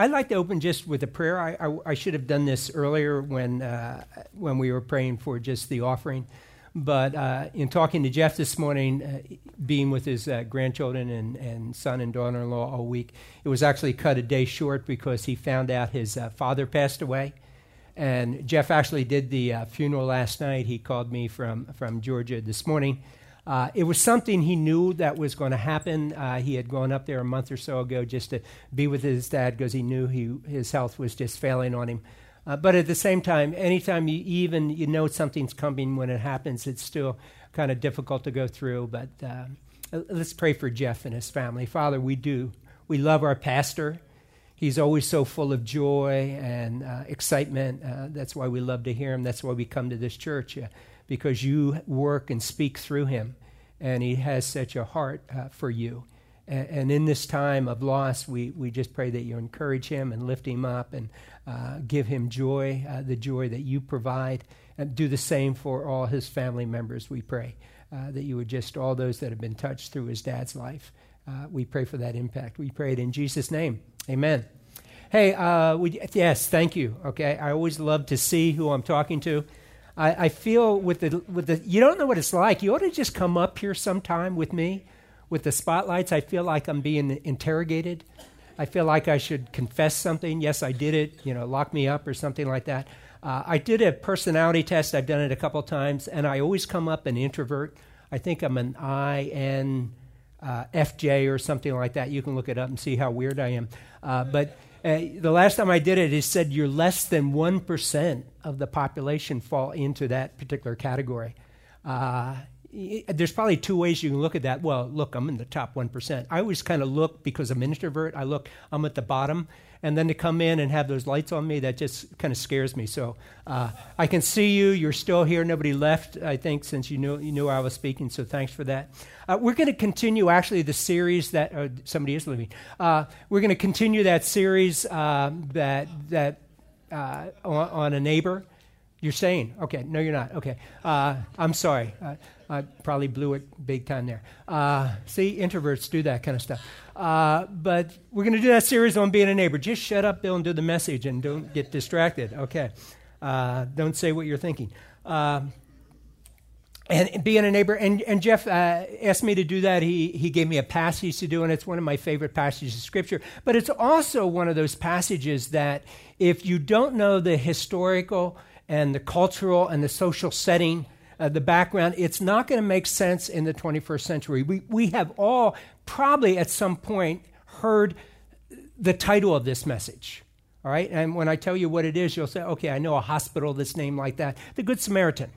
I'd like to open just with a prayer. I should have done this earlier when we were praying for just the offering. But in talking to Jeff this morning, being with his grandchildren and son and daughter-in-law all week, it was actually cut a day short because he found out his father passed away. And Jeff actually did the funeral last night. He called me from Georgia this morning. It was something he knew that was going to happen. He had gone up there a month or so ago just to be with his dad because he knew his health was just failing on him. But at the same time, anytime you know something's coming, when it happens, it's still kind of difficult to go through. But let's pray for Jeff and his family. Father, we do. We love our pastor. He's always so full of joy and excitement. That's why we love to hear him. That's why we come to this church, because you work and speak through him. And he has such a heart for you. And in this time of loss, we just pray that you encourage him and lift him up and give him joy, the joy that you provide. And do the same for all his family members, we pray, that you would just all those that have been touched through his dad's life. We pray for that impact. We pray it in Jesus' name. Amen. Hey, yes, thank you. Okay, I always love to see who I'm talking to. I feel with the you don't know what it's like. You ought to just come up here sometime with me. With the spotlights, I feel like I'm being interrogated. I feel like I should confess something. Yes, I did it. You know, lock me up or something like that. I did a personality test. I've done it a couple times, and I always come up an introvert. I think I'm an INFJ or something like that. You can look it up and see how weird I am. But the last time I did it, it said you're less than 1% of the population fall into that particular category. There's probably two ways you can look at that. Well, look, I'm in the top 1%. I always kind of look, because I'm an introvert, I'm at the bottom. And then to come in and have those lights on me, that just kind of scares me. So I can see you. You're still here. Nobody left, I think, since you knew I was speaking. So thanks for that. We're going to continue, actually, the series that somebody is leaving. We're going to continue that series on a neighbor. You're saying, okay, no, you're not. Okay, I'm sorry. I probably blew it big time there. See, introverts do that kind of stuff. But we're going to do that series on being a neighbor. Just shut up, Bill, and do the message, and don't get distracted. Okay, don't say what you're thinking. And being a neighbor, and Jeff asked me to do that. He gave me a passage to do, and it's one of my favorite passages of Scripture. But it's also one of those passages that if you don't know the historical and the cultural and the social setting, the background, it's not going to make sense in the 21st century. We have all probably at some point heard the title of this message, all right? And when I tell you what it is, you'll say, okay, I know a hospital that's named like that, the Good Samaritan,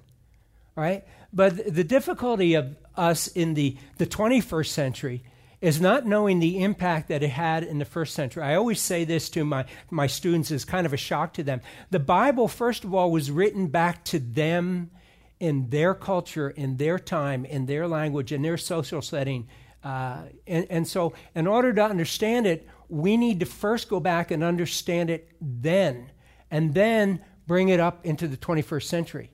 all right? But the difficulty of us in the 21st century is not knowing the impact that it had in the first century. I always say this to my students as kind of a shock to them. The Bible, first of all, was written back to them in their culture, in their time, in their language, in their social setting. And so in order to understand it, we need to first go back and understand it then, and then bring it up into the 21st century,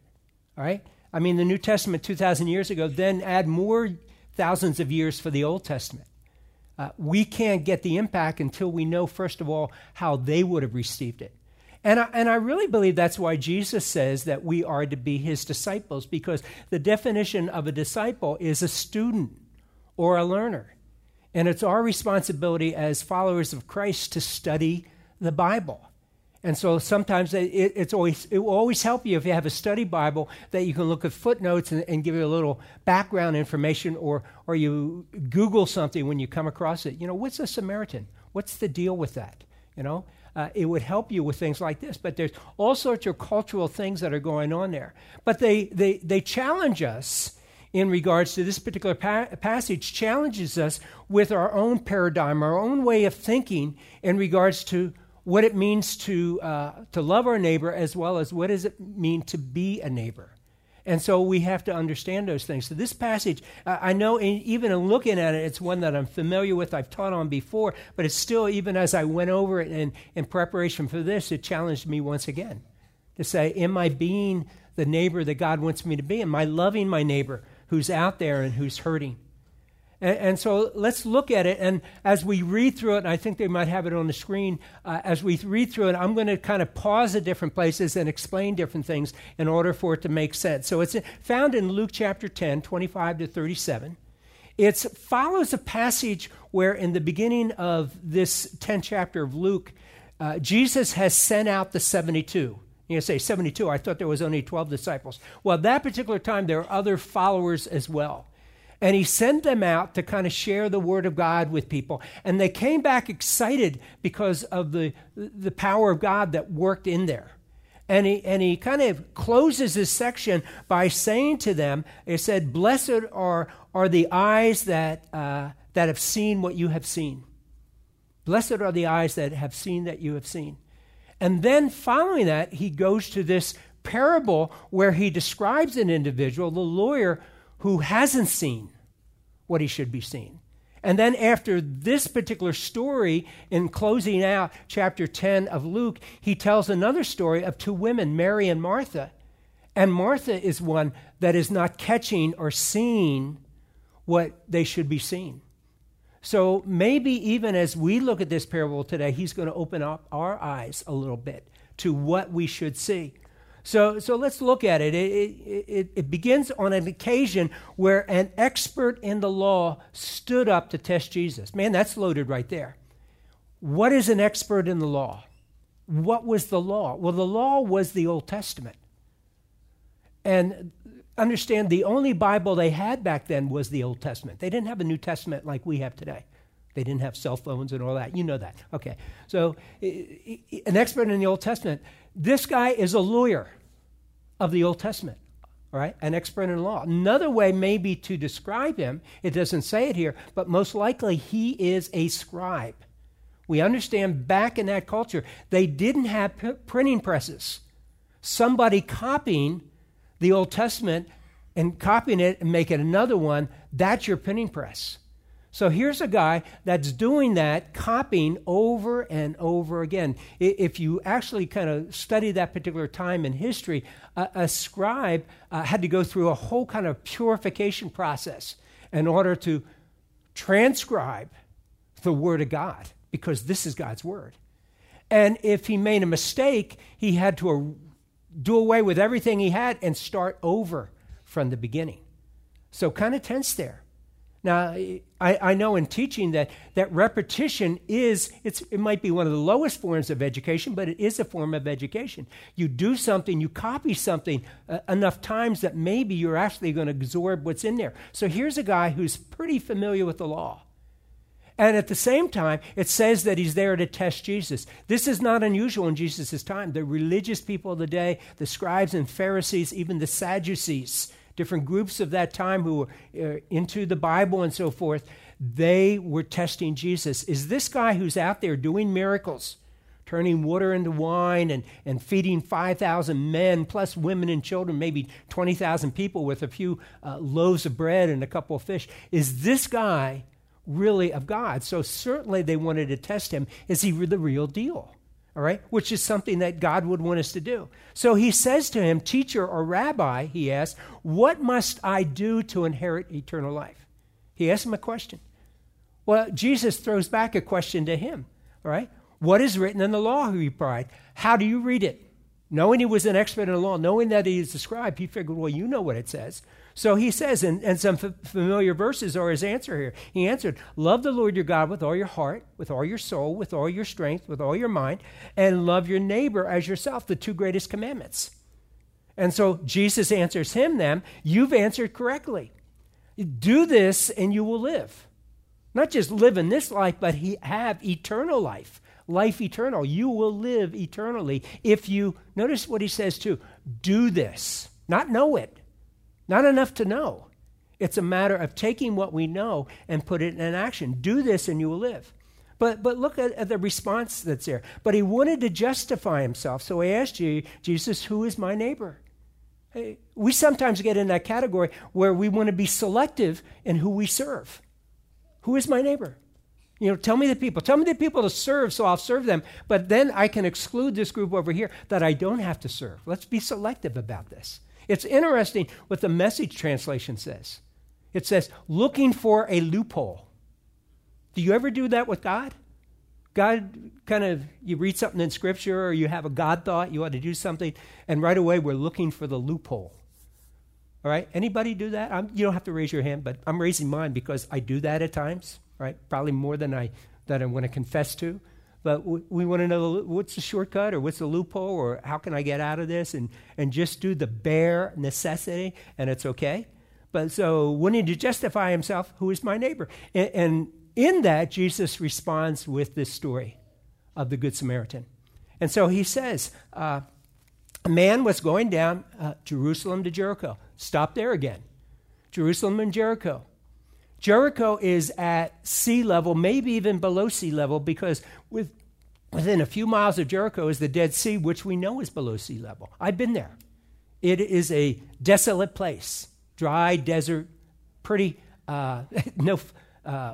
all right? I mean, the New Testament 2,000 years ago, then add more thousands of years for the Old Testament. We can't get the impact until we know, first of all, how they would have received it. And I really believe that's why Jesus says that we are to be his disciples, because the definition of a disciple is a student or a learner. And it's our responsibility as followers of Christ to study the Bible. And so sometimes it will always help you if you have a study Bible that you can look at footnotes and give you a little background information, or you Google something when you come across it. You know, what's a Samaritan? What's the deal with that? You know, it would help you with things like this. But there's all sorts of cultural things that are going on there. But they challenge us in regards to this particular passage, challenges us with our own paradigm, our own way of thinking in regards to what it means to love our neighbor, as well as what does it mean to be a neighbor. And so we have to understand those things. So this passage, I know even in looking at it, it's one that I'm familiar with, I've taught on before, but it's still, even as I went over it in preparation for this, it challenged me once again to say, am I being the neighbor that God wants me to be? Am I loving my neighbor who's out there and who's hurting? And so let's look at it. And as we read through it, and I think they might have it on the screen, as we read through it, I'm going to kind of pause at different places and explain different things in order for it to make sense. So it's found in Luke chapter 10, 25 to 37. It follows a passage where in the beginning of this 10th chapter of Luke, Jesus has sent out the 72. You say, 72, I thought there was only 12 disciples. Well, at that particular time, there are other followers as well. And he sent them out to kind of share the word of God with people. And they came back excited because of the power of God that worked in there. And he kind of closes this section by saying to them, he said, blessed are the eyes that have seen what you have seen. Blessed are the eyes that have seen that you have seen. And then following that, he goes to this parable where he describes an individual, the lawyer, who hasn't seen what he should be seen. And then after this particular story, in closing out chapter 10 of Luke, he tells another story of two women, Mary and Martha. And Martha is one that is not catching or seeing what they should be seeing. So maybe even as we look at this parable today, he's going to open up our eyes a little bit to what we should see. So let's look at it. It begins on an occasion where an expert in the law stood up to test Jesus. Man, that's loaded right there. What is an expert in the law? What was the law? Well, the law was the Old Testament. And understand, the only Bible they had back then was the Old Testament. They didn't have a New Testament like we have today. They didn't have cell phones and all that. You know that. Okay. So an expert in the Old Testament. This guy is a lawyer of the Old Testament, all right? An expert in law. Another way maybe to describe him, it doesn't say it here, but most likely he is a scribe. We understand back in that culture, they didn't have printing presses. Somebody copying the Old Testament and copying it and making another one, that's your printing press. So here's a guy that's doing that, copying over and over again. If you actually kind of study that particular time in history, a scribe had to go through a whole kind of purification process in order to transcribe the word of God, because this is God's word. And if he made a mistake, he had to do away with everything he had and start over from the beginning. So kind of tense there. Now, I know in teaching that repetition it might be one of the lowest forms of education, but it is a form of education. You do something, you copy something enough times that maybe you're actually going to absorb what's in there. So here's a guy who's pretty familiar with the law. And at the same time, it says that he's there to test Jesus. This is not unusual in Jesus' time. The religious people of the day, the scribes and Pharisees, even the Sadducees, different groups of that time who were into the Bible and so forth, they were testing Jesus. Is this guy who's out there doing miracles, turning water into wine and feeding 5,000 men plus women and children, maybe 20,000 people with a few loaves of bread and a couple of fish, is this guy really of God? So certainly they wanted to test him. Is he the real deal? All right? Which is something that God would want us to do. So he says to him, teacher or rabbi, he asks, what must I do to inherit eternal life? He asks him a question. Well, Jesus throws back a question to him. All right? What is written in the law? He replied. How do you read it? Knowing he was an expert in the law, knowing that he is a scribe, he figured, well, you know what it says. So he says, and some familiar verses are his answer here. He answered, love the Lord your God with all your heart, with all your soul, with all your strength, with all your mind, and love your neighbor as yourself, the two greatest commandments. And so Jesus answers him then, you've answered correctly. Do this and you will live. Not just live in this life, but have eternal life. Life eternal. You will live eternally if you, notice what he says too, do this. Not know it. Not enough to know. It's a matter of taking what we know and put it in action. Do this and you will live. But look at the response that's there. But he wanted to justify himself. So he asked Jesus, who is my neighbor? Hey, we sometimes get in that category where we want to be selective in who we serve. Who is my neighbor? You know, tell me the people. Tell me the people to serve, so I'll serve them. But then I can exclude this group over here that I don't have to serve. Let's be selective about this. It's interesting what the Message translation says. It says, looking for a loophole. Do you ever do that with God? God kind of, you read something in Scripture or you have a God thought, you ought to do something, and right away we're looking for the loophole. All right? Anybody do that? You don't have to raise your hand, but I'm raising mine because I do that at times, right? Probably more than I want to confess to. But we want to know what's the shortcut or what's the loophole or how can I get out of this and just do the bare necessity and it's okay. But so wanting to justify himself, who is my neighbor? And in that, Jesus responds with this story of the Good Samaritan. And so he says, a man was going down Jerusalem to Jericho. Stop there again. Jerusalem and Jericho. Jericho is at sea level, maybe even below sea level, because within a few miles of Jericho is the Dead Sea, which we know is below sea level. I've been there. It is a desolate place, dry desert, pretty, no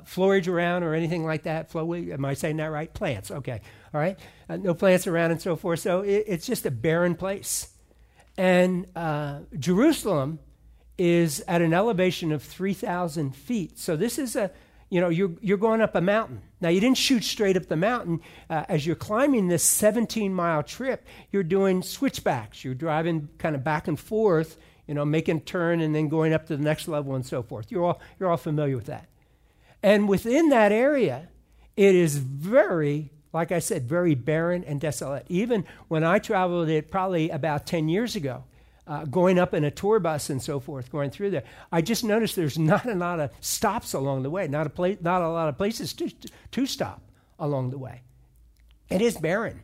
foliage around or anything like that. Flowage, am I saying that right? Plants, okay, all right? No plants around and so forth, so it's just a barren place. And Jerusalem is at an elevation of 3,000 feet. So this is you're going up a mountain. Now, you didn't shoot straight up the mountain. As you're climbing this 17-mile trip, you're doing switchbacks. You're driving kind of back and forth, making a turn and then going up to the next level and so forth. You're all familiar with that. And within that area, it is very, like I said, very barren and desolate. Even when I traveled it probably about 10 years ago, going up in a tour bus and so forth, going through there, I just noticed there's not a lot of stops along the way, not a lot of places to stop along the way. It is barren.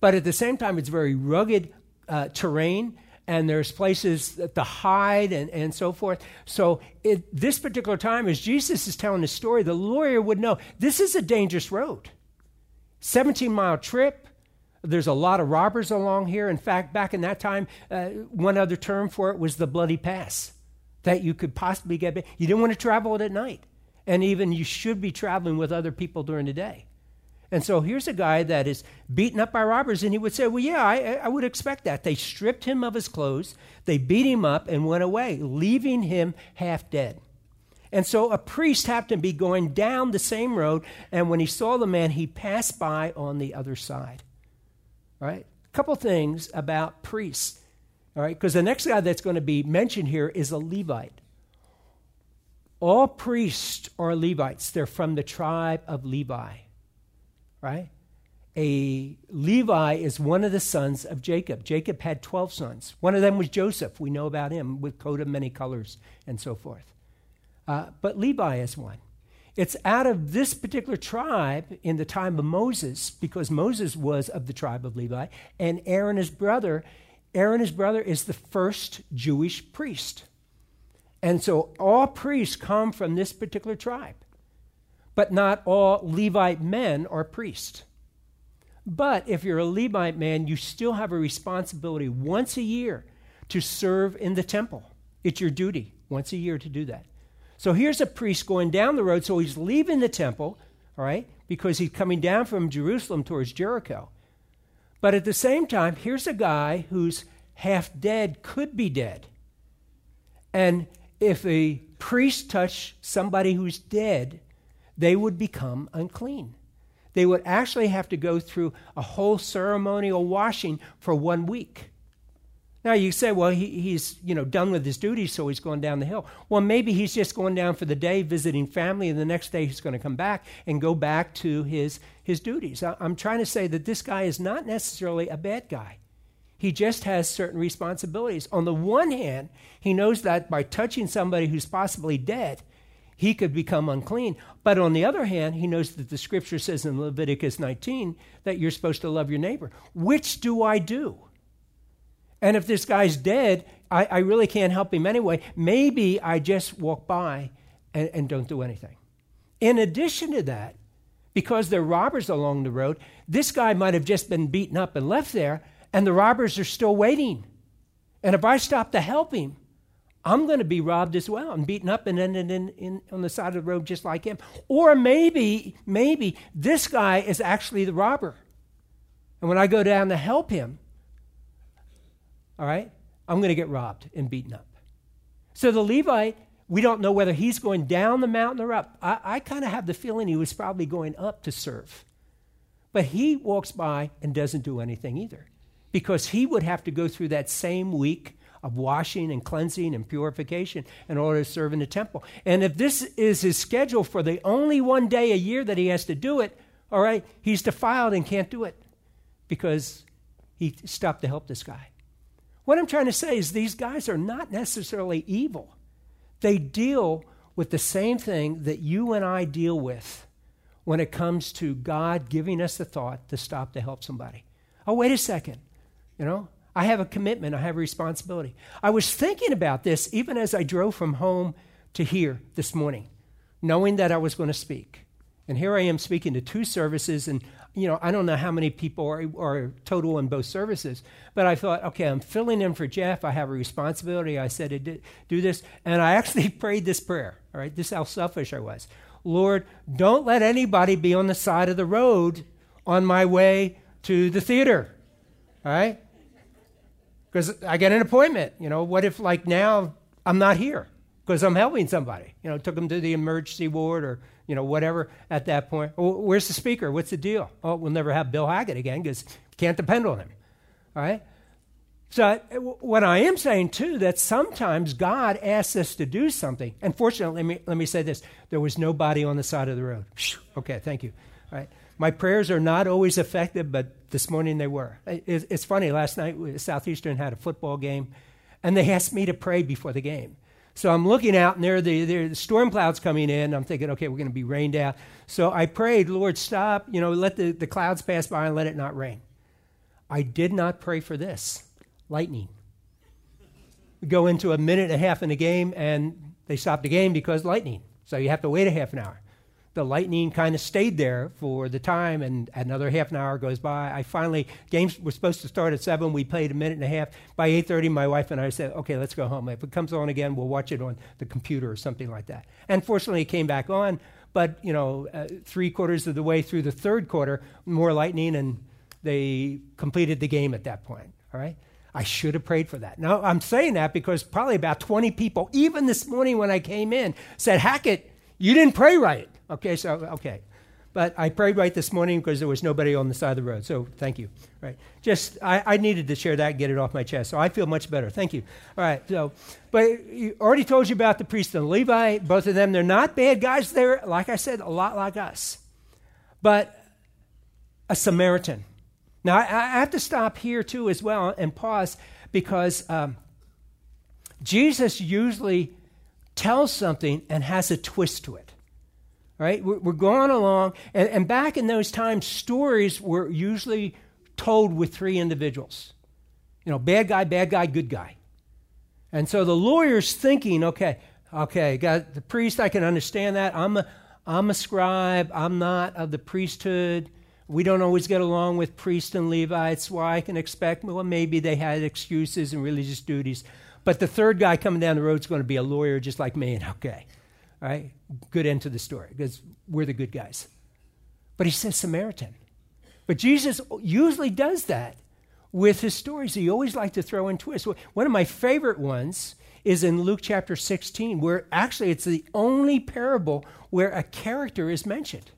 But at the same time, it's very rugged terrain, and there's places to hide and so forth. So this particular time, as Jesus is telling the story, the lawyer would know this is a dangerous road. 17-mile trip. There's a lot of robbers along here. In fact, back in that time, one other term for it was the bloody pass, that you could possibly get. You didn't want to travel it at night. And even you should be traveling with other people during the day. And so here's a guy that is beaten up by robbers, and he would say, well, yeah, I would expect that. They stripped him of his clothes, they beat him up and went away, leaving him half dead. And so a priest happened to be going down the same road, and when he saw the man, he passed by on the other side. All right, a couple things about priests, all right, because the next guy that's going to be mentioned here is a Levite. All priests are Levites. They're from the tribe of Levi, right? A Levi is one of the sons of Jacob. Jacob had 12 sons. One of them was Joseph. We know about him with coat of many colors and so forth. But Levi is one. It's out of this particular tribe in the time of Moses, because Moses was of the tribe of Levi, and Aaron, his brother. Aaron, his brother, is the first Jewish priest. And so all priests come from this particular tribe, but not all Levite men are priests. But if you're a Levite man, you still have a responsibility once a year to serve in the temple. It's your duty once a year to do that. So here's a priest going down the road. So he's leaving the temple, all right, because he's coming down from Jerusalem towards Jericho. But at the same time, here's a guy who's half dead, could be dead. And if a priest touched somebody who's dead, they would become unclean. They would actually have to go through a whole ceremonial washing for 1 week. Now, you say, well, he's done with his duties, so he's going down the hill. Well, maybe he's just going down for the day, visiting family, and the next day he's going to come back and go back to his duties. I'm trying to say that this guy is not necessarily a bad guy. He just has certain responsibilities. On the one hand, he knows that by touching somebody who's possibly dead, he could become unclean. But on the other hand, he knows that the Scripture says in Leviticus 19 that you're supposed to love your neighbor. Which do I do? And if this guy's dead, I really can't help him anyway. Maybe I just walk by and don't do anything. In addition to that, because there are robbers along the road, this guy might have just been beaten up and left there, and the robbers are still waiting. And if I stop to help him, I'm going to be robbed as well and beaten up and ended on the side of the road just like him. Or maybe this guy is actually the robber. And when I go down to help him, all right, I'm going to get robbed and beaten up. So the Levite We don't know whether he's going down the mountain or up. I kind of have the feeling he was probably going up to serve. But he walks by and doesn't do anything either, because he would have to go through that same week of washing and cleansing and purification in order to serve in the temple. And if this is his schedule for the only one day a year that he has to do it, all right, he's defiled and can't do it because he stopped to help this guy. What I'm trying to say is these guys are not necessarily evil. They deal with the same thing that you and I deal with when it comes to God giving us the thought to stop to help somebody. Oh, wait a second, you know? I have a commitment. I have a responsibility. I was thinking about this even as I drove from home to here this morning, knowing that I was going to speak. And here I am speaking to two services, and you know, I don't know how many people are total in both services, but I thought, okay, I'm filling in for Jeff. I have a responsibility. I said to do this, and I actually prayed this prayer, all right? This is how selfish I was. Lord, don't let anybody be on the side of the road on my way to the theater, all right? Because I get an appointment, you know, what if like now I'm not here because I'm helping somebody, you know, took them to the emergency ward or, you know, whatever at that point. Where's the speaker? What's the deal? Oh, we'll never have Bill Haggett again because can't depend on him, all right? So what I am saying too, that sometimes God asks us to do something. And fortunately, let me say this, there was nobody on the side of the road. Okay, thank you, all right? My prayers are not always effective, but this morning they were. It's funny, last night Southeastern had a football game, and they asked me to pray before the game. So I'm looking out, and there are the storm clouds coming in. I'm thinking, okay, we're going to be rained out. So I prayed, Lord, stop, you know, let the clouds pass by and let it not rain. I did not pray for this, lightning. We go into a minute and a half in the game, and they stopped the game because lightning. So you have to wait a half an hour. The lightning kind of stayed there for the time, and another half an hour goes by. I finally, games were supposed to start at 7. We played a minute and a half. By 8:30, my wife and I said, okay, let's go home. If it comes on again, we'll watch it on the computer or something like that. And fortunately, it came back on, but, you know, 3/4 of the way through the third quarter, more lightning, and they completed the game at that point, all right? I should have prayed for that. Now, I'm saying that because probably about 20 people, even this morning when I came in, said, Hackett, you didn't pray right. Okay, so, okay. But I prayed right this morning because there was nobody on the side of the road, so thank you, right? Just, I needed to share that and get it off my chest, so I feel much better. Thank you. All right, so, but I already told you about the priest and the Levite. Both of them, they're not bad guys. They're, like I said, a lot like us. But a Samaritan. Now, I have to stop here, too, as well, and pause, because Jesus usually tells something and has a twist to it. Right? We're going along, and back in those times, stories were usually told with three individuals. You know, bad guy, good guy. And so the lawyer's thinking, okay, got the priest, I can understand that. I'm a scribe. I'm not of the priesthood. We don't always get along with priests and Levites. Why? I can expect, well, maybe they had excuses and religious duties. But the third guy coming down the road is going to be a lawyer just like me, and okay. All right, good end to the story, because we're the good guys. But he says Samaritan. But Jesus usually does that with his stories. He always likes to throw in twists. One of my favorite ones is in Luke chapter 16, where actually it's the only parable where a character is mentioned.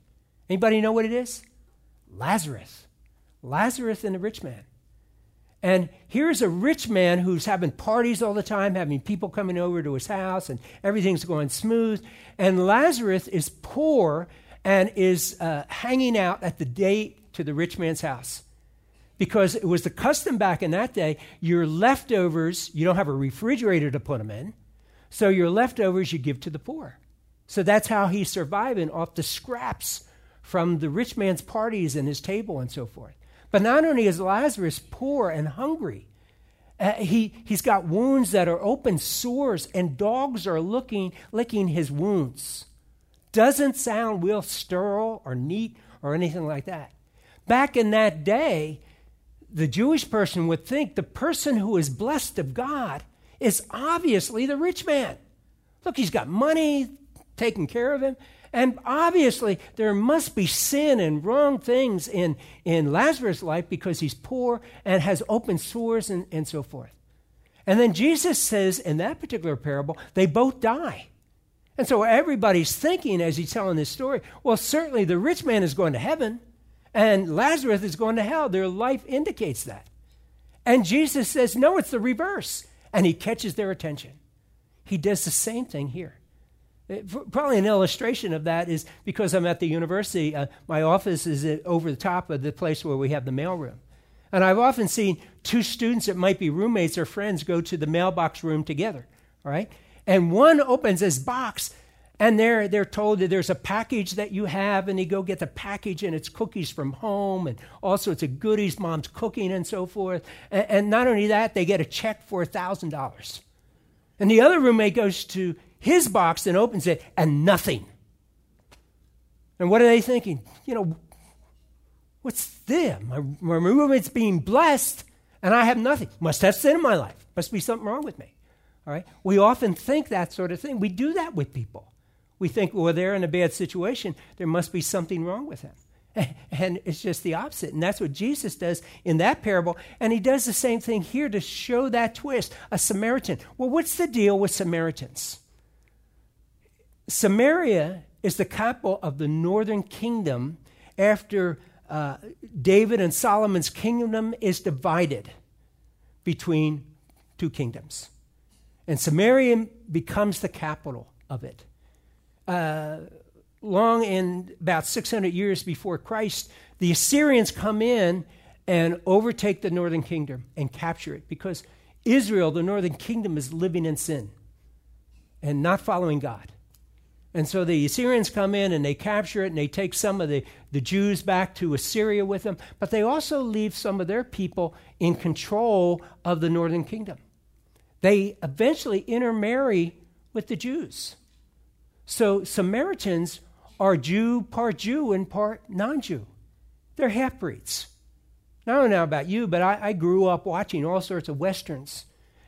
Anybody know what it is? Lazarus. Lazarus and the rich man. And here's a rich man who's having parties all the time, having people coming over to his house, and everything's going smooth. And Lazarus is poor and is hanging out at the gate to the rich man's house. Because it was the custom back in that day, your leftovers, you don't have a refrigerator to put them in, so your leftovers you give to the poor. So that's how he's surviving off the scraps from the rich man's parties and his table and so forth. But not only is Lazarus poor and hungry, he's got wounds that are open, sores, and dogs are licking his wounds. Doesn't sound real sterile or neat or anything like that. Back in that day, the Jewish person would think the person who is blessed of God is obviously the rich man. Look, he's got money taking care of him. And obviously, there must be sin and wrong things in Lazarus' life because he's poor and has open sores and so forth. And then Jesus says in that particular parable, they both die. And so everybody's thinking as he's telling this story, well, certainly the rich man is going to heaven and Lazarus is going to hell. Their life indicates that. And Jesus says, no, it's the reverse. And he catches their attention. He does the same thing here. Probably an illustration of that is because I'm at the university, my office is over the top of the place where we have the mailroom. And I've often seen two students that might be roommates or friends go to the mailbox room together, all right? And one opens his box, and they're told that there's a package that you have, and they go get the package, and it's cookies from home, and all sorts of goodies, mom's cooking, and so forth. And not only that, they get a check for $1,000. And the other roommate goes to his box and opens it, and nothing. And what are they thinking? You know, what's this? My roommate's being blessed, and I have nothing. Must have sin in my life. Must be something wrong with me. All right? We often think that sort of thing. We do that with people. We think, well, they're in a bad situation. There must be something wrong with him. And it's just the opposite. And that's what Jesus does in that parable. And he does the same thing here to show that twist. A Samaritan. Well, what's the deal with Samaritans? Samaria is the capital of the northern kingdom after David and Solomon's kingdom is divided between two kingdoms. And Samaria becomes the capital of it. Long in about 600 years before Christ, the Assyrians come in and overtake the northern kingdom and capture it because Israel, the northern kingdom, is living in sin and not following God. And so the Assyrians come in and they capture it and they take some of the Jews back to Assyria with them, but they also leave some of their people in control of the northern kingdom. They eventually intermarry with the Jews. So Samaritans are part Jew and part non-Jew. They're half-breeds. Now, I don't know about you, but I grew up watching all sorts of Westerns.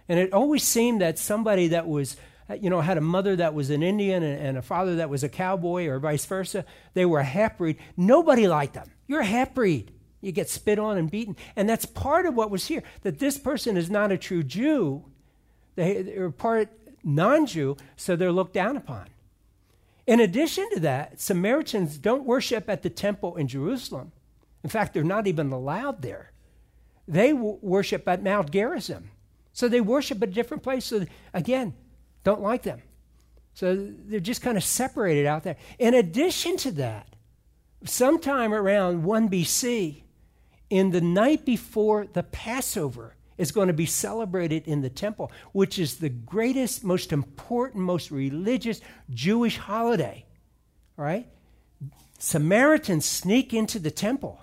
And it always seemed that somebody that was, you know, had a mother that was an Indian and a father that was a cowboy or vice versa, they were a half-breed. Nobody liked them. You're a half-breed. You get spit on and beaten. And that's part of what was here, that this person is not a true Jew. They were part non-Jew, so they're looked down upon. In addition to that, Samaritans don't worship at the temple in Jerusalem. In fact, they're not even allowed there. They worship at Mount Gerizim. So they worship at a different place. So again, don't like them. So they're just kind of separated out there. In addition to that, sometime around 1 BC, in the night before the Passover, is going to be celebrated in the temple, which is the greatest, most important, most religious Jewish holiday, right? Samaritans sneak into the temple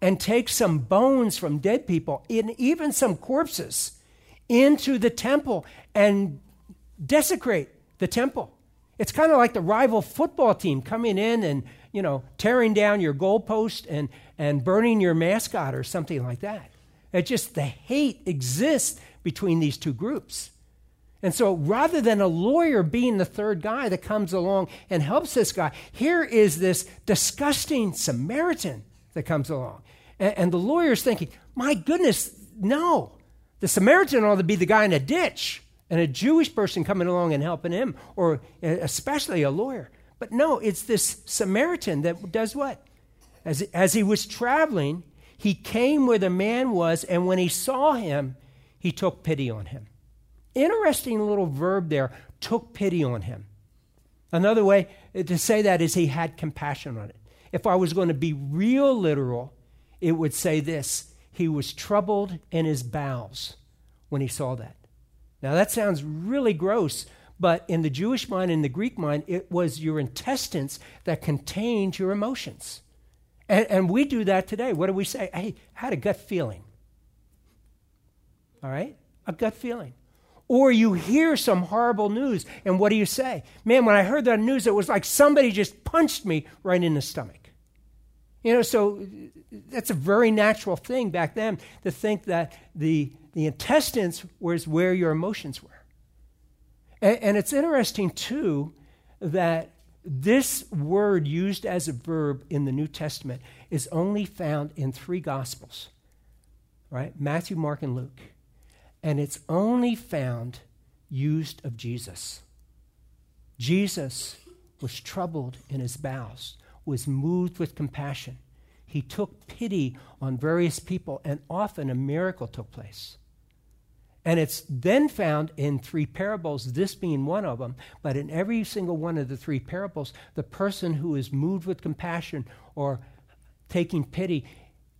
and take some bones from dead people and even some corpses into the temple and desecrate the temple. It's kind of like the rival football team coming in and, you know, tearing down your goalpost and burning your mascot or something like that. It's just the hate exists between these two groups. And so rather than a lawyer being the third guy that comes along and helps this guy, here is this disgusting Samaritan that comes along. And the lawyer's thinking, my goodness, no. The Samaritan ought to be the guy in a ditch and a Jewish person coming along and helping him, or especially a lawyer. But no, it's this Samaritan that does what? As he was traveling, he came where the man was, and when he saw him, he took pity on him. Interesting little verb there, took pity on him. Another way to say that is he had compassion on it. If I was going to be real literal, it would say this: he was troubled in his bowels when he saw that. Now that sounds really gross, but in the Jewish mind, in the Greek mind, it was your intestines that contained your emotions. And we do that today. What do we say? Hey, I had a gut feeling. All right? A gut feeling. Or you hear some horrible news, and what do you say? Man, when I heard that news, it was like somebody just punched me right in the stomach. You know, so that's a very natural thing back then to think that the intestines was where your emotions were. And it's interesting, too, that this word used as a verb in the New Testament is only found in three Gospels, right? Matthew, Mark, and Luke. And it's only found used of Jesus. Jesus was troubled in his bowels, was moved with compassion. He took pity on various people, and often a miracle took place. And it's then found in three parables, this being one of them, but in every single one of the three parables, the person who is moved with compassion or taking pity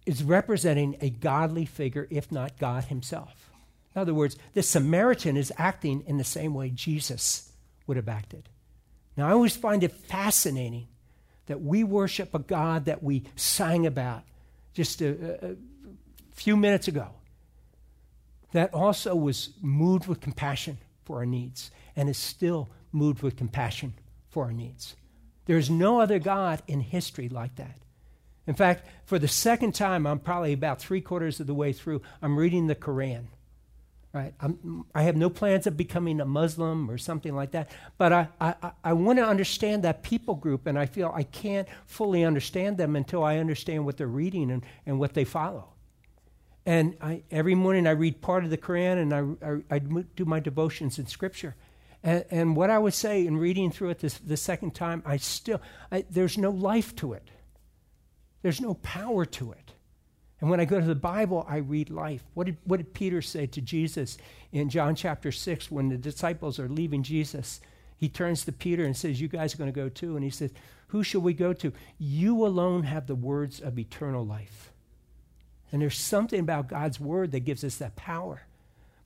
is representing a godly figure, if not God himself. In other words, the Samaritan is acting in the same way Jesus would have acted. Now, I always find it fascinating that we worship a God that we sang about just a few minutes ago, that also was moved with compassion for our needs and is still moved with compassion for our needs. There's no other God in history like that. In fact, for the second time, I'm probably about three-quarters of the way through, I'm reading the Quran. Right? I have no plans of becoming a Muslim or something like that, but I want to understand that people group, and I feel I can't fully understand them until I understand what they're reading and what they follow. And every morning I read part of the Quran, and I do my devotions in Scripture. And what I would say in reading through it the second time, there's no life to it. There's no power to it. And when I go to the Bible, I read life. What did Peter say to Jesus in John chapter 6 when the disciples are leaving Jesus? He turns to Peter and says, you guys are going to go too. And he says, who shall we go to? You alone have the words of eternal life. And there's something about God's word that gives us that power.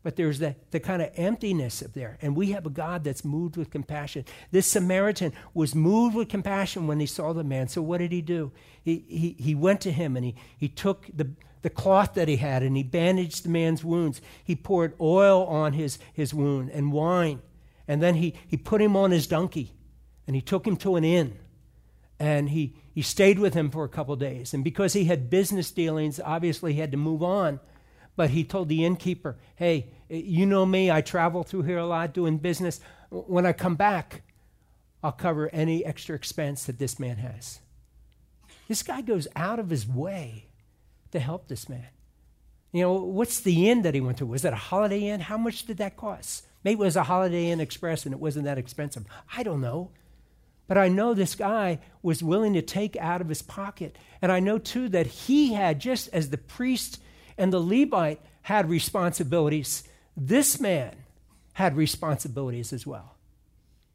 But there's the kind of emptiness up there. And we have a God that's moved with compassion. This Samaritan was moved with compassion when he saw the man. So what did he do? He went to him, and he took the cloth that he had, and he bandaged the man's wounds. He poured oil on his wound and wine. And then he put him on his donkey, and he took him to an inn. And he stayed with him for a couple days. And because he had business dealings, obviously he had to move on. But he told the innkeeper, hey, you know me, I travel through here a lot doing business. When I come back, I'll cover any extra expense that this man has. This guy goes out of his way to help this man. You know, what's the inn that he went to? Was it a Holiday Inn? How much did that cost? Maybe it was a Holiday Inn Express and it wasn't that expensive. I don't know. But I know this guy was willing to take out of his pocket. And I know, too, that he had, just as the priest and the Levite had responsibilities, this man had responsibilities as well.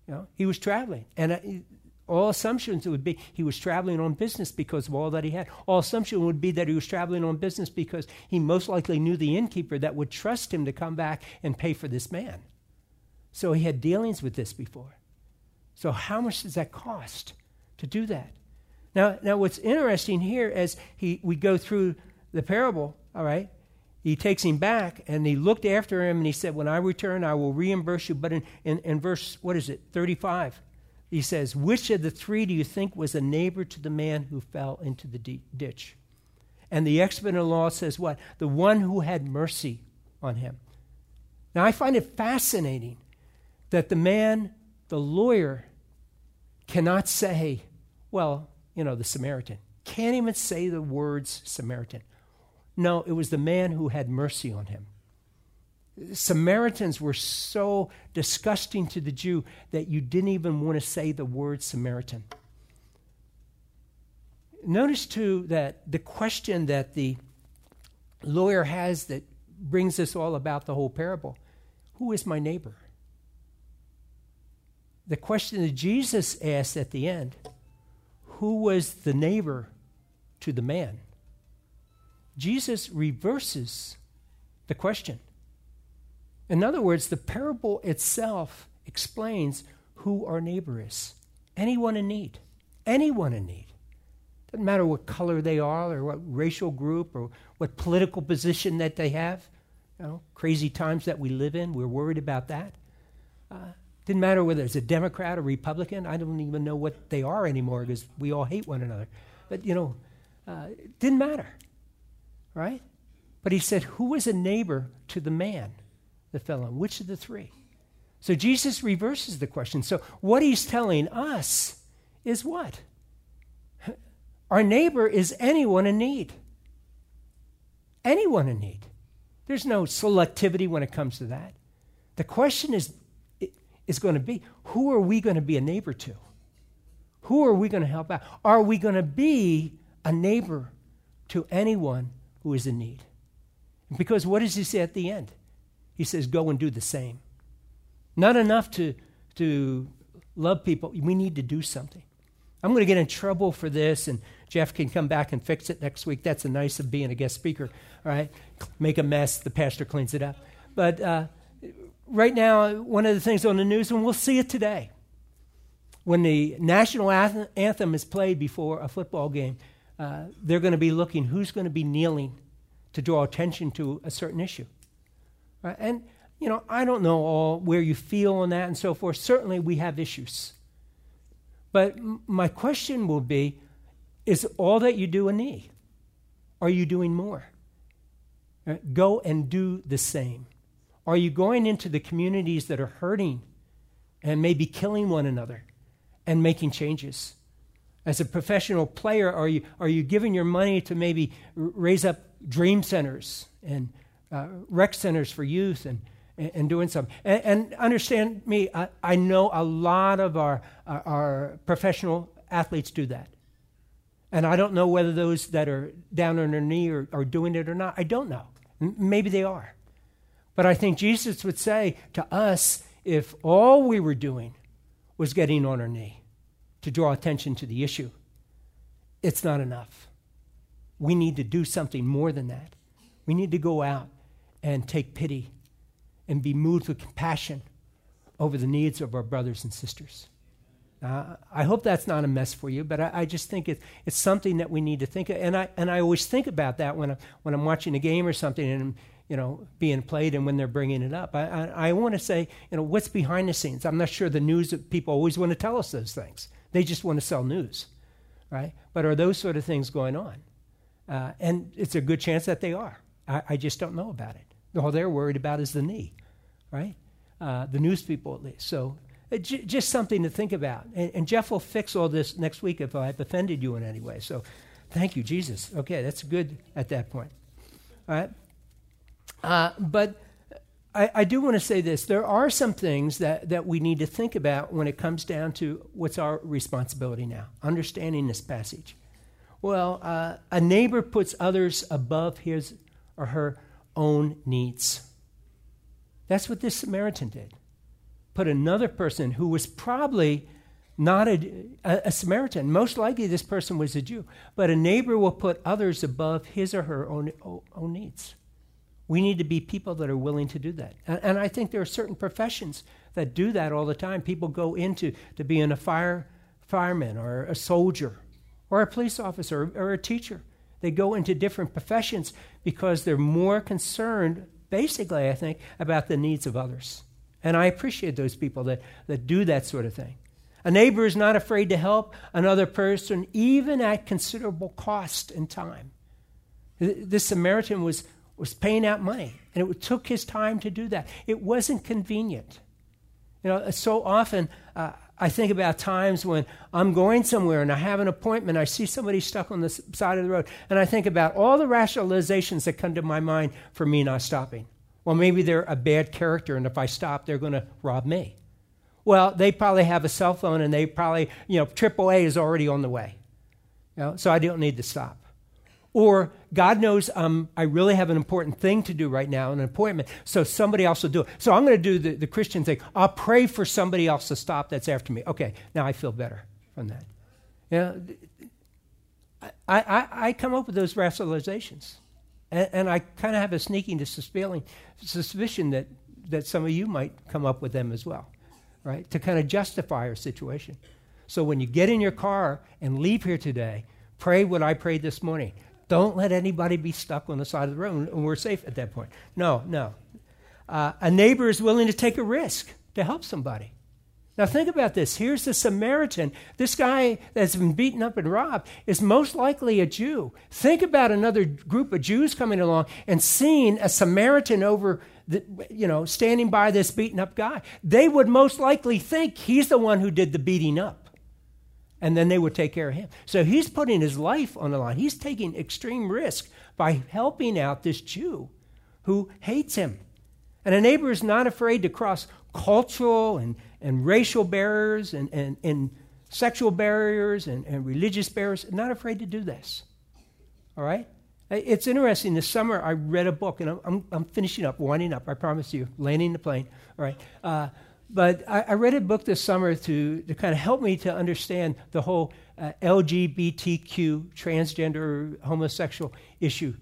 You know, he was traveling. And all assumptions would be he was traveling on business because of all that he had. All assumption would be that he was traveling on business because he most likely knew the innkeeper that would trust him to come back and pay for this man. So he had dealings with this before. So how much does that cost to do that? Now what's interesting here as we go through the parable, all right, he takes him back, and he looked after him, and he said, when I return, I will reimburse you. But in verse, 35, he says, which of the three do you think was a neighbor to the man who fell into the ditch? And the expert in law says what? The one who had mercy on him. Now, I find it fascinating that the man, the lawyer, cannot say, well, you know, the Samaritan. Can't even say the words Samaritan. No, it was the man who had mercy on him. Samaritans were so disgusting to the Jew that you didn't even want to say the word Samaritan. Notice, too, that the question that the lawyer has that brings us all about the whole parable, who is my neighbor? The question that Jesus asked at the end, who was the neighbor to the man? Jesus reverses the question. In other words, the parable itself explains who our neighbor is. Anyone in need. Anyone in need. Doesn't matter what color they are or what racial group or what political position that they have. You know, crazy times that we live in, we're worried about that. Didn't matter whether it's a Democrat or Republican. I don't even know what they are anymore because we all hate one another. But, you know, it didn't matter. Right? But he said, who was a neighbor to the man that fell on? Which of the three? So Jesus reverses the question. So what he's telling us is what? Our neighbor is anyone in need. Anyone in need. There's no selectivity when it comes to that. The question is, is going to be, who are we going to be a neighbor to? Who are we going to help out? Are we going to be a neighbor to anyone who is in need? Because what does he say at the end? He says, go and do the same. Not enough to love people. We need to do something. I'm going to get in trouble for this, and Jeff can come back and fix it next week. That's the nice of being a guest speaker, all right? Make a mess. The pastor cleans it up. But right now, one of the things on the news, and we'll see it today, when the national anthem is played before a football game, they're going to be looking who's going to be kneeling to draw attention to a certain issue. Right? And, you know, I don't know all where you feel on that and so forth. Certainly we have issues. But my question will be, is all that you do a knee? Are you doing more? Right? Go and do the same. Are you going into the communities that are hurting and maybe killing one another and making changes? As a professional player, are you giving your money to maybe raise up dream centers and rec centers for youth and doing something? And understand me, I know a lot of our professional athletes do that. And I don't know whether those that are down on their knee are doing it or not. I don't know. Maybe they are. But I think Jesus would say to us, if all we were doing was getting on our knee to draw attention to the issue, it's not enough. We need to do something more than that. We need to go out and take pity and be moved with compassion over the needs of our brothers and sisters. I hope that's not a mess for you, but I just think it's something that we need to think of. And I always think about that when I'm watching a game or something and, you know, being played and when they're bringing it up. I want to say, you know, what's behind the scenes? I'm not sure the news people always want to tell us those things. They just want to sell news, right? But are those sort of things going on? And it's a good chance that they are. I just don't know about it. All they're worried about is the knee, right? The news people at least. So just something to think about. And Jeff will fix all this next week if I've offended you in any way. So thank you, Jesus. Okay, that's good at that point. All right? But I do want to say this. There are some things that we need to think about when it comes down to what's our responsibility now, understanding this passage. Well, a neighbor puts others above his or her own needs. That's what this Samaritan did. Put another person who was probably not a Samaritan. Most likely this person was a Jew. But a neighbor will put others above his or her own needs. We need to be people that are willing to do that. And I think there are certain professions that do that all the time. People go into to being a fireman or a soldier or a police officer or a teacher. They go into different professions because they're more concerned, basically, I think, about the needs of others. And I appreciate those people that do that sort of thing. A neighbor is not afraid to help another person, even at considerable cost and time. This Samaritan was paying out money, and it took his time to do that. It wasn't convenient. You know, so often I think about times when I'm going somewhere and I have an appointment, I see somebody stuck on the side of the road, and I think about all the rationalizations that come to my mind for me not stopping. Well, maybe they're a bad character, and if I stop, they're going to rob me. Well, they probably have a cell phone, and they probably, you know, AAA is already on the way. You know, so I don't need to stop. Or God knows I really have an important thing to do right now, an appointment, so somebody else will do it. So I'm going to do the Christian thing. I'll pray for somebody else to stop that's after me. Okay, now I feel better from that. You know, I come up with those rationalizations, and I kind of have a sneaking suspicion that some of you might come up with them as well, right, to kind of justify our situation. So when you get in your car and leave here today, pray what I prayed this morning. Don't let anybody be stuck on the side of the road, and we're safe at that point. No. A neighbor is willing to take a risk to help somebody. Now think about this. Here's the Samaritan. This guy that's been beaten up and robbed is most likely a Jew. Think about another group of Jews coming along and seeing a Samaritan over, standing by this beaten up guy. They would most likely think he's the one who did the beating up. And then they would take care of him. So he's putting his life on the line. He's taking extreme risk by helping out this Jew who hates him. And a neighbor is not afraid to cross cultural and racial barriers and sexual barriers and religious barriers. Not afraid to do this. All right? It's interesting. This summer I read a book, and I'm finishing up, winding up, I promise you, landing the plane. All right. But I read a book this summer to kind of help me to understand the whole LGBTQ, transgender, homosexual issue,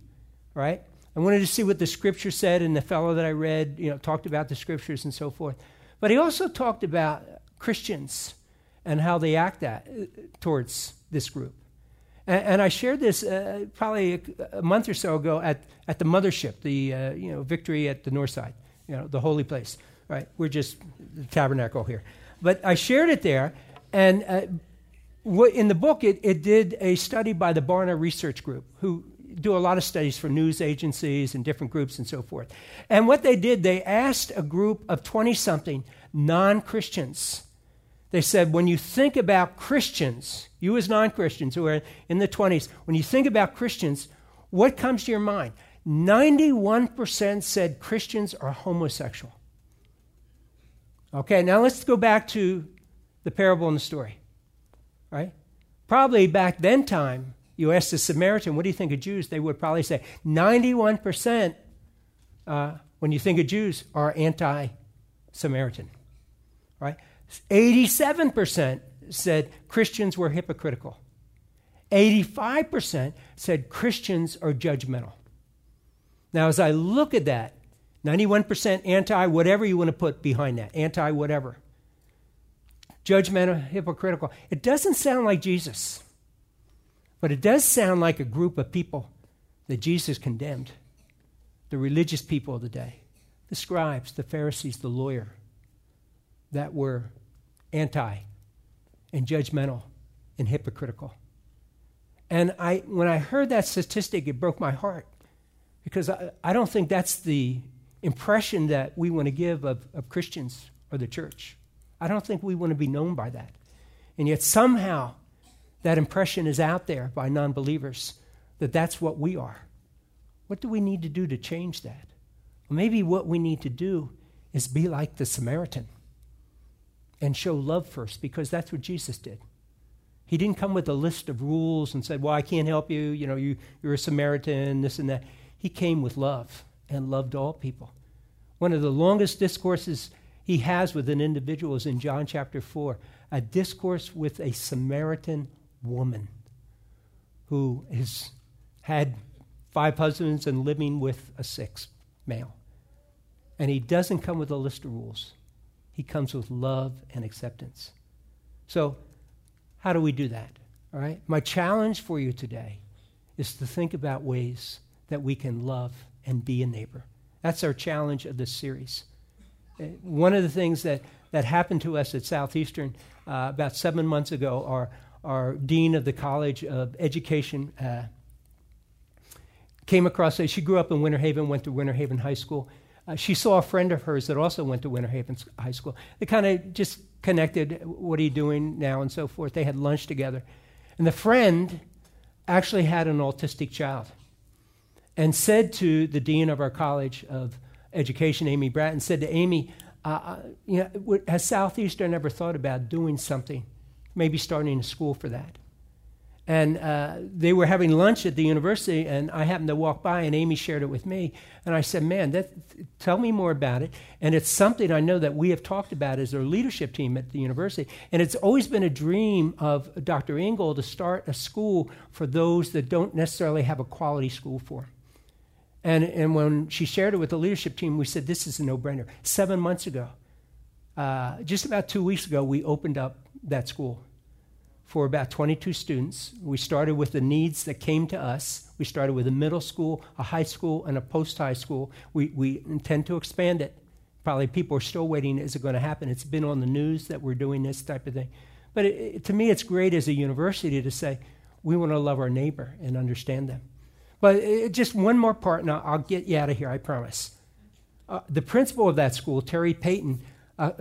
right? I wanted to see what the scripture said, and the fellow that I read, talked about the scriptures and so forth. But he also talked about Christians and how they act towards this group. And I shared this probably a month or so ago at the mothership, the Victory at the North Side, the holy place. Right, we're just the tabernacle here. But I shared it there, and in the book, it did a study by the Barna Research Group, who do a lot of studies for news agencies and different groups and so forth. And what they did, they asked a group of 20-something non-Christians. They said, when you think about Christians, you as non-Christians who are in the 20s, when you think about Christians, what comes to your mind? 91% said Christians are homosexual. Okay, now let's go back to the parable and the story, right? Probably back then time, you asked the Samaritan, what do you think of Jews? They would probably say 91% when you think of Jews are anti-Samaritan, right? 87% said Christians were hypocritical. 85% said Christians are judgmental. Now, as I look at that, 91% anti-whatever you want to put behind that, anti-whatever. Judgmental, hypocritical. It doesn't sound like Jesus, but it does sound like a group of people that Jesus condemned, the religious people of the day, the scribes, the Pharisees, the lawyer, that were anti and judgmental and hypocritical. And when I heard that statistic, it broke my heart, because I don't think that's the impression that we want to give of Christians or the church. I don't think we want to be known by that. And yet somehow that impression is out there by non-believers that that's what we are. What do we need to do to change that? Well, maybe what we need to do is be like the Samaritan and show love first, because that's what Jesus did. He didn't come with a list of rules and said, well, I can't help you, you're a Samaritan, this and that. He came with love and loved all people. One of the longest discourses he has with an individual is in John chapter 4, a discourse with a Samaritan woman who has had 5 husbands and living with a 6th male. And he doesn't come with a list of rules. He comes with love and acceptance. So how do we do that? All right. My challenge for you today is to think about ways that we can love and be a neighbor. That's our challenge of this series. One of the things that happened to us at Southeastern about 7 months ago, our dean of the College of Education came across her. She grew up in Winter Haven, went to Winter Haven High School. She saw a friend of hers that also went to Winter Haven High School. They kind of just connected, what are you doing now and so forth. They had lunch together. And the friend actually had an autistic child, and said to the dean of our College of Education, Amy Bratton, said to Amy, has Southeastern ever thought about doing something, maybe starting a school for that? And they were having lunch at the university, and I happened to walk by, and Amy shared it with me. And I said, man, tell me more about it. And it's something I know that we have talked about as our leadership team at the university. And it's always been a dream of Dr. Engel to start a school for those that don't necessarily have a quality school for them. And when she shared it with the leadership team, we said, this is a no-brainer. 7 months ago, just about 2 weeks ago, we opened up that school for about 22 students. We started with the needs that came to us. We started with a middle school, a high school, and a post-high school. We intend to expand it. Probably people are still waiting, is it going to happen? It's been on the news that we're doing this type of thing. But to me, it's great as a university to say, we want to love our neighbor and understand them. But just one more part, and I'll get you out of here, I promise. The principal of that school, Terry Payton,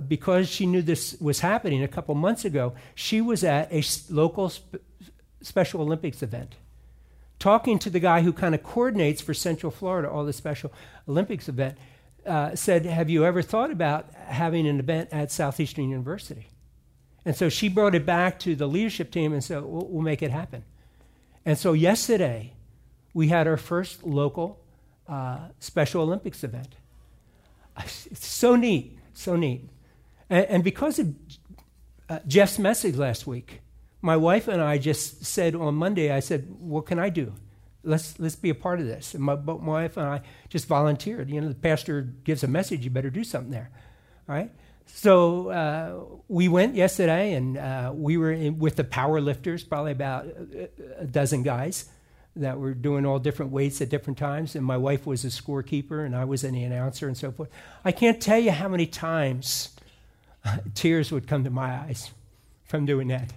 because she knew this was happening a couple months ago, she was at a local Special Olympics event, talking to the guy who kind of coordinates for Central Florida, all the Special Olympics event. said, have you ever thought about having an event at Southeastern University? And so she brought it back to the leadership team and said, we'll make it happen. And so yesterday, we had our first local Special Olympics event. It's so neat, so neat. And because of Jeff's message last week, my wife and I just said on Monday, I said, what can I do? Let's be a part of this. And my wife and I just volunteered. You know, the pastor gives a message, you better do something there, all right? So we went yesterday, and we were with the power lifters, probably about a dozen guys that were doing all different weights at different times, and my wife was a scorekeeper, and I was an announcer and so forth. I can't tell you how many times tears would come to my eyes from doing that.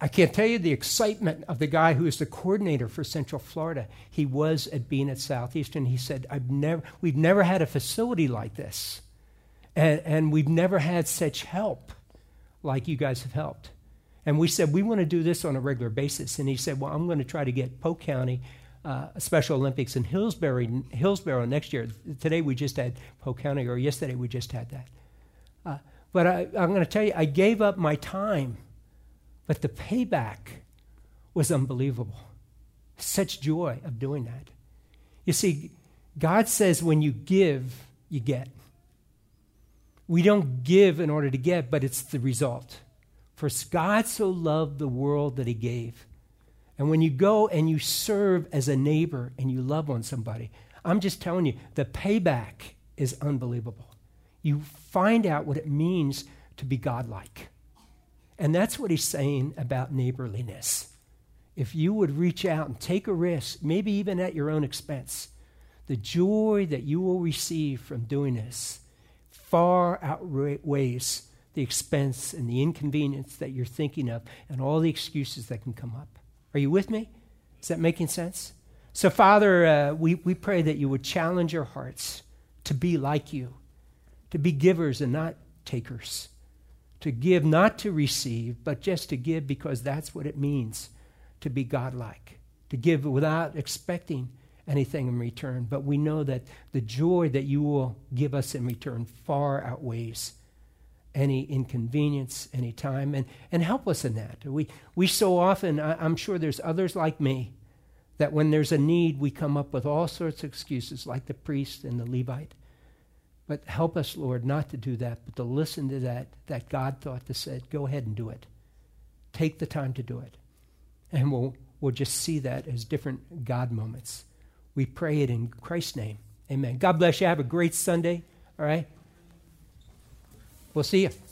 I can't tell you the excitement of the guy who is the coordinator for Central Florida. He was at being at Southeastern. He said, we've never had a facility like this. And we've never had such help like you guys have helped. And we said, we want to do this on a regular basis. And he said, well, I'm going to try to get Polk County Special Olympics in Hillsborough next year. Today we just had Polk County, or yesterday we just had that. But I'm going to tell you, I gave up my time, but the payback was unbelievable. Such joy of doing that. You see, God says when you give, you get. We don't give in order to get, but it's the result. For God so loved the world that he gave. And when you go and you serve as a neighbor and you love on somebody, I'm just telling you, the payback is unbelievable. You find out what it means to be godlike. And that's what he's saying about neighborliness. If you would reach out and take a risk, maybe even at your own expense, the joy that you will receive from doing this far outweighs the expense and the inconvenience that you're thinking of and all the excuses that can come up. Are you with me? Is that making sense? So, Father, we pray that you would challenge our hearts to be like you, to be givers and not takers, to give not to receive, but just to give because that's what it means to be godlike, to give without expecting anything in return, but we know that the joy that you will give us in return far outweighs any inconvenience, any time, and help us in that. We so often, I'm sure there's others like me, that when there's a need, we come up with all sorts of excuses like the priest and the Levite. But help us, Lord, not to do that, but to listen to that God thought that said, go ahead and do it. Take the time to do it. And we'll just see that as different God moments. We pray it in Christ's name. Amen. God bless you. Have a great Sunday. All right? We'll see you.